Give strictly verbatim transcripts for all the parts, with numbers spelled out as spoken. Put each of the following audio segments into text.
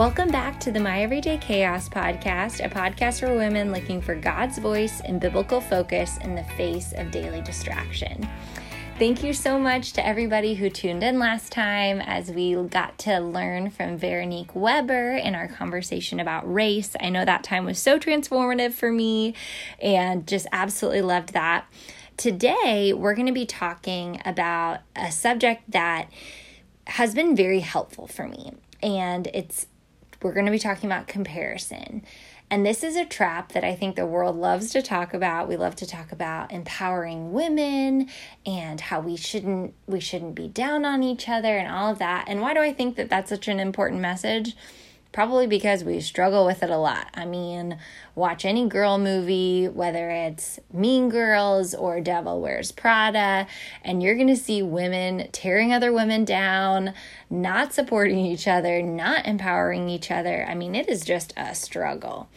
Welcome back to the My Everyday Chaos podcast, a podcast for women looking for God's voice and biblical focus in the face of daily distraction. Thank you so much to everybody who tuned in last time as we got to learn from Veronique Weber in our conversation about race. I know that time was so transformative for me and just absolutely loved that. Today, we're going to be talking about a subject that has been very helpful for me, and it's we're going to be talking about comparison. And this is a trap that I think the world loves to talk about. We love to talk about empowering women and how we shouldn't we shouldn't be down on each other and all of that. And why do I think that that's such an important message? Probably because we struggle with it a lot. I mean, watch any girl movie, whether it's Mean Girls or Devil Wears Prada, and you're going to see women tearing other women down, not supporting each other, not empowering each other. I mean, it is just a struggle.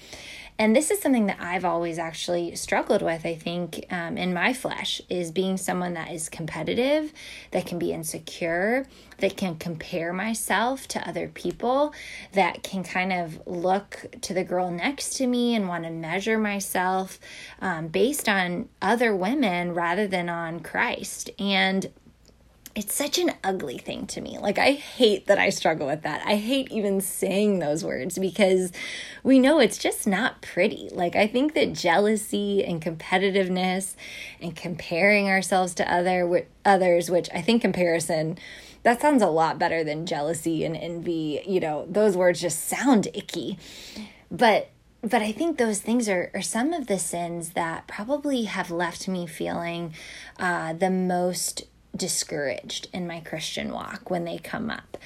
And this is something that I've always actually struggled with, I think, um, in my flesh, is being someone that is competitive, that can be insecure, that can compare myself to other people, that can kind of look to the girl next to me and want to measure myself um, based on other women rather than on Christ. And it's such an ugly thing to me. Like, I hate that I struggle with that. I hate even saying those words because we know it's just not pretty. Like, I think that jealousy and competitiveness and comparing ourselves to other others, which I think comparison, that sounds a lot better than jealousy and envy. You know, those words just sound icky. But But I think those things are, are some of the sins that probably have left me feeling uh, the most discouraged in my Christian walk when they come up.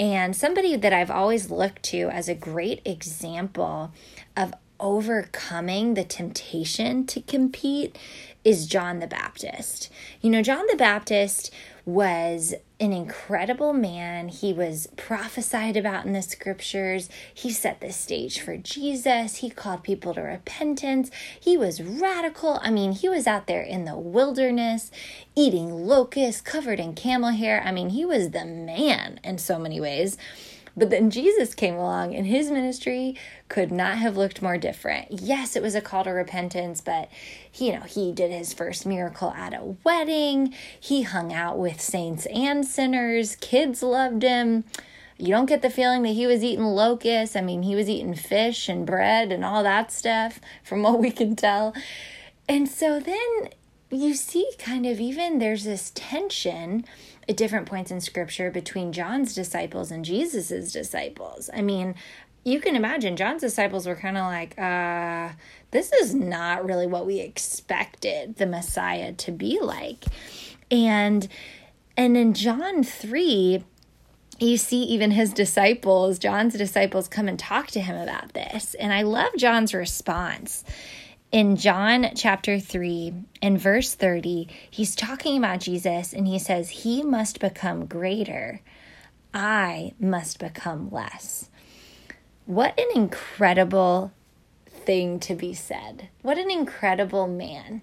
And somebody that I've always looked to as a great example of overcoming the temptation to compete is John the Baptist. You know, John the Baptist was an incredible man. He was prophesied about in the scriptures. He set the stage for Jesus. He called people to repentance. He was radical. I mean, he was out there in the wilderness, eating locusts, covered in camel hair. I mean, he was the man in so many ways. But then Jesus came along, and his ministry could not have looked more different. Yes, it was a call to repentance, but he, you know, he did his first miracle at a wedding. He hung out with saints and sinners. Kids loved him. You don't get the feeling that he was eating locusts. I mean, he was eating fish and bread and all that stuff, from what we can tell. And so then you see kind of even there's this tension at different points in scripture between John's disciples and Jesus's disciples. I mean, you can imagine John's disciples were kind of like, uh, this is not really what we expected the Messiah to be like. And, and in John three, you see even his disciples, John's disciples come and talk to him about this. And I love John's response. In John chapter three and verse thirty, he's talking about Jesus and he says, he must become greater. I must become less. What an incredible thing to be said. What an incredible man.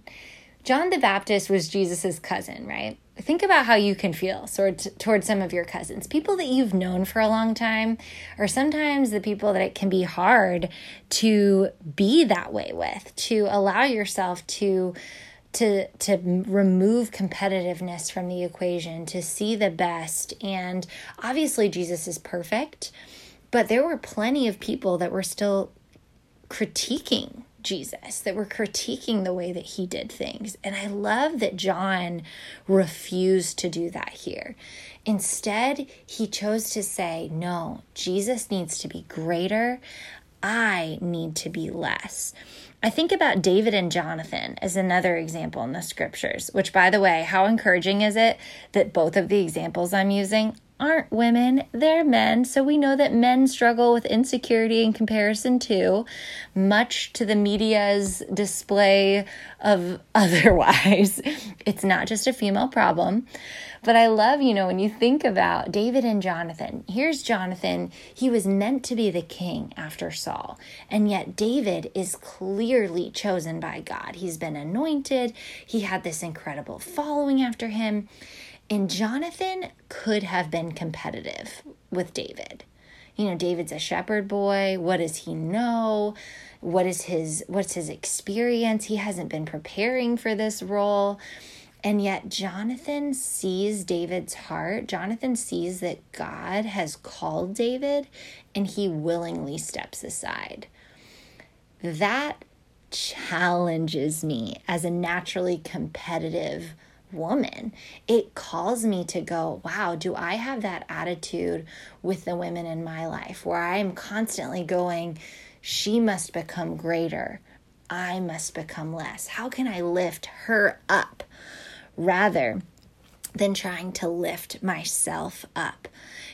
John the Baptist was Jesus's cousin, right? Think about how you can feel towards some of your cousins. People that you've known for a long time, or sometimes the people that it can be hard to be that way with, to allow yourself to, to, to remove competitiveness from the equation, to see the best. And obviously Jesus is perfect, but there were plenty of people that were still critiquing Jesus, that were critiquing the way that he did things. And I love that John refused to do that here. Instead, he chose to say, no, Jesus needs to be greater. I need to be less. I think about David and Jonathan as another example in the scriptures, which, by the way, how encouraging is it that both of the examples I'm using aren't women, they're men. So we know that men struggle with insecurity and comparison too, much to the media's display of otherwise. It's not just a female problem. But I love, you know, when you think about David and Jonathan, here's Jonathan. He was meant to be the king after Saul. And yet David is clearly chosen by God. He's been anointed. He had this incredible following after him. And Jonathan could have been competitive with David. you know, David's a shepherd boy. What does he know? What is his, what's his experience? He hasn't been preparing for this role. And yet Jonathan sees David's heart. Jonathan sees that God has called David, and he willingly steps aside. That challenges me as a naturally competitive woman. It calls me to go, wow, do I have that attitude with the women in my life where I'm constantly going, she must become greater. I must become less. How can I lift her up rather than trying to lift myself up?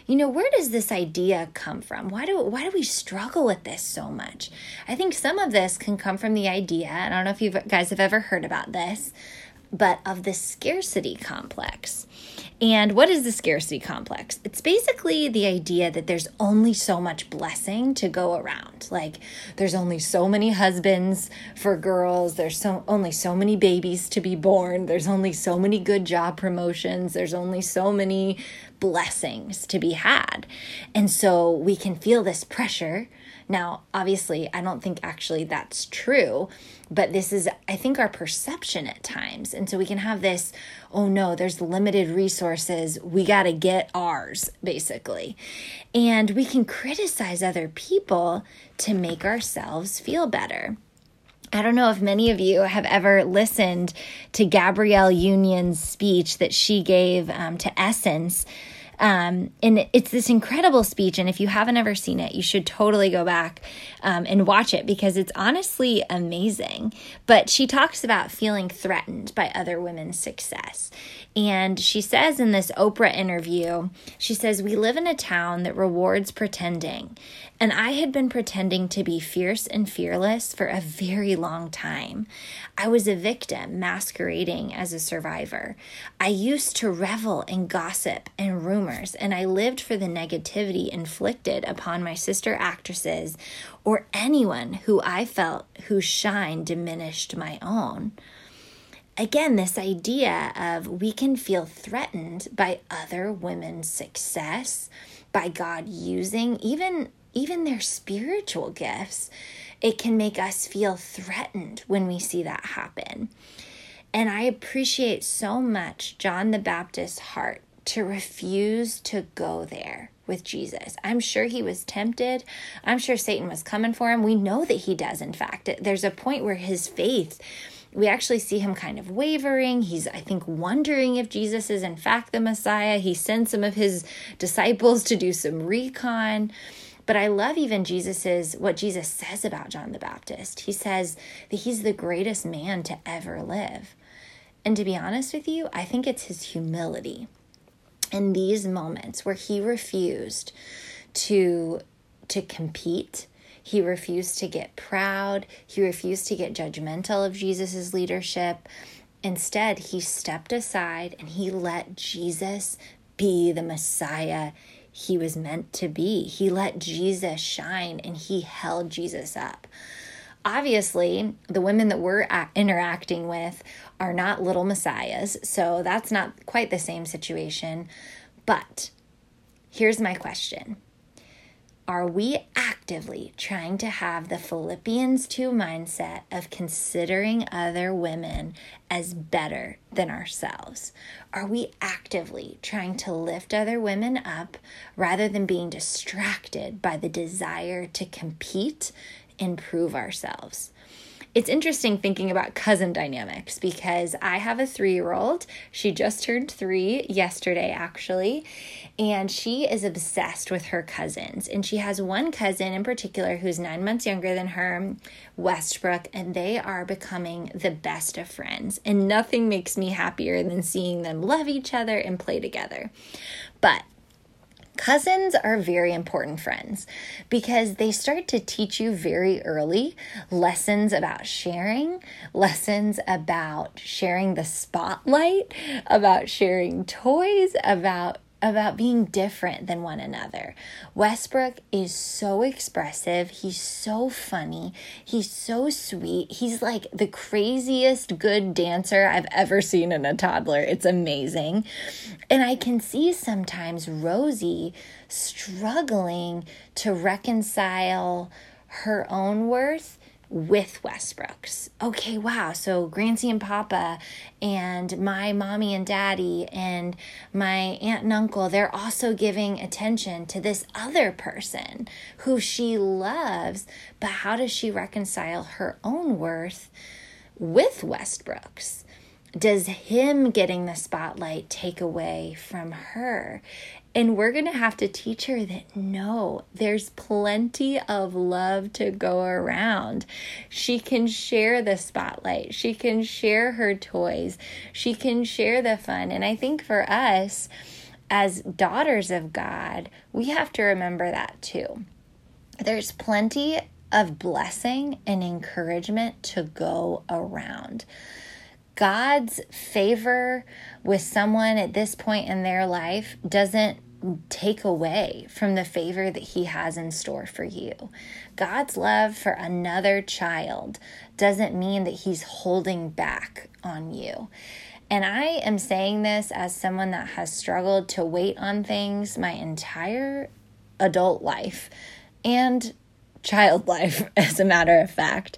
You know, where does this idea come from? Why do why do we struggle with this so much? I think some of this can come from the idea, and I don't know if you guys have ever heard about this, but of the scarcity complex. And what is the scarcity complex? It's basically the idea that there's only so much blessing to go around. Like, there's only so many husbands for girls. There's so only so many babies to be born. There's only so many good job promotions. There's only so many blessings to be had. And so we can feel this pressure. Now, obviously, I don't think actually that's true, but this is, I think, our perception at times. And so we can have this, oh no, there's limited resources. We got to get ours, basically. And we can criticize other people to make ourselves feel better. I don't know if many of you have ever listened to Gabrielle Union's speech that she gave um, to Essence. Um, and it's this incredible speech. And if you haven't ever seen it, you should totally go back um, and watch it, because it's honestly amazing. But she talks about feeling threatened by other women's success. And she says in this Oprah interview, she says, "We live in a town that rewards pretending. And I had been pretending to be fierce and fearless for a very long time. I was a victim masquerading as a survivor. I used to revel in gossip and rumors, and I lived for the negativity inflicted upon my sister actresses or anyone who I felt whose shine diminished my own." Again, this idea of we can feel threatened by other women's success, by God using even Even their spiritual gifts. It can make us feel threatened when we see that happen. And I appreciate so much John the Baptist's heart to refuse to go there with Jesus. I'm sure he was tempted. I'm sure Satan was coming for him. We know that he does, in fact. There's a point where his faith, we actually see him kind of wavering. He's, I think, wondering if Jesus is, in fact, the Messiah. He sends some of his disciples to do some recon. But I love even Jesus's, what Jesus says about John the Baptist. He says that he's the greatest man to ever live. And to be honest with you, I think it's his humility in these moments where he refused to, to compete. He refused to get proud. He refused to get judgmental of Jesus's leadership. Instead, he stepped aside and he let Jesus be the Messiah he was meant to be. He let Jesus shine, and he held Jesus up. Obviously, the women that we're interacting with are not little messiahs, so that's not quite the same situation. But here's my question. Are we actively trying to have the Philippians two mindset of considering other women as better than ourselves? Are we actively trying to lift other women up rather than being distracted by the desire to compete and prove ourselves? It's interesting thinking about cousin dynamics, because I have a three-year-old. She just turned three yesterday, actually, and she is obsessed with her cousins. And she has one cousin in particular who's nine months younger than her, Westbrook, and they are becoming the best of friends. And nothing makes me happier than seeing them love each other and play together. But cousins are very important friends, because they start to teach you very early lessons about sharing, lessons about sharing the spotlight, about sharing toys, about about being different than one another. Westbrook is so expressive. He's so funny. He's so sweet. He's like the craziest good dancer I've ever seen in a toddler. It's amazing. And I can see sometimes Rosie struggling to reconcile her own worth with Westbrook's. Okay, wow, so Grancy and Papa and my mommy and daddy and my aunt and uncle, they're also giving attention to this other person who she loves, but how does she reconcile her own worth with Westbrook's? Does him getting the spotlight take away from her? And we're going to have to teach her that no, there's plenty of love to go around. She can share the spotlight. She can share her toys. She can share the fun. And I think for us as daughters of God, we have to remember that too. There's plenty of blessing and encouragement to go around. God's favor with someone at this point in their life doesn't take away from the favor that he has in store for you. God's love for another child doesn't mean that he's holding back on you. And I am saying this as someone that has struggled to wait on things my entire adult life and child life, as a matter of fact.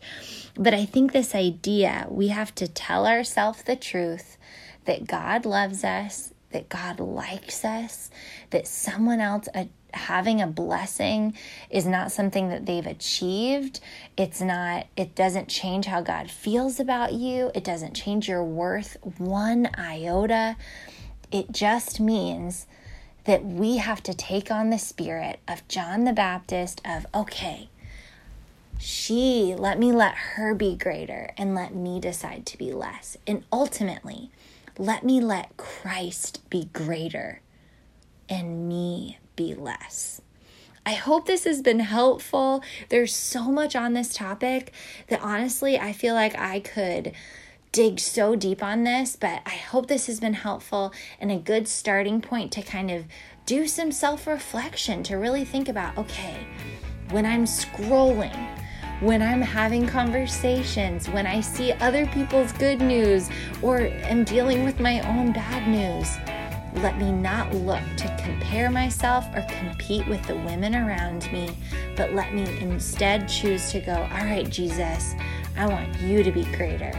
But I think this idea, we have to tell ourselves the truth that God loves us, that God likes us, that someone else uh, having a blessing is not something that they've achieved. It's not, it doesn't change how God feels about you. It doesn't change your worth one iota. It just means that we have to take on the spirit of John the Baptist of, okay, She, let me let her be greater and let me decide to be less. And ultimately, let me let Christ be greater and me be less. I hope this has been helpful. There's so much on this topic that honestly, I feel like I could dig so deep on this, but I hope this has been helpful and a good starting point to kind of do some self-reflection to really think about, okay, when I'm scrolling, when I'm having conversations, when I see other people's good news or am dealing with my own bad news, let me not look to compare myself or compete with the women around me, but let me instead choose to go, all right, Jesus, I want you to be greater.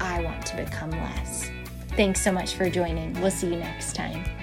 I want to become less. Thanks so much for joining. We'll see you next time.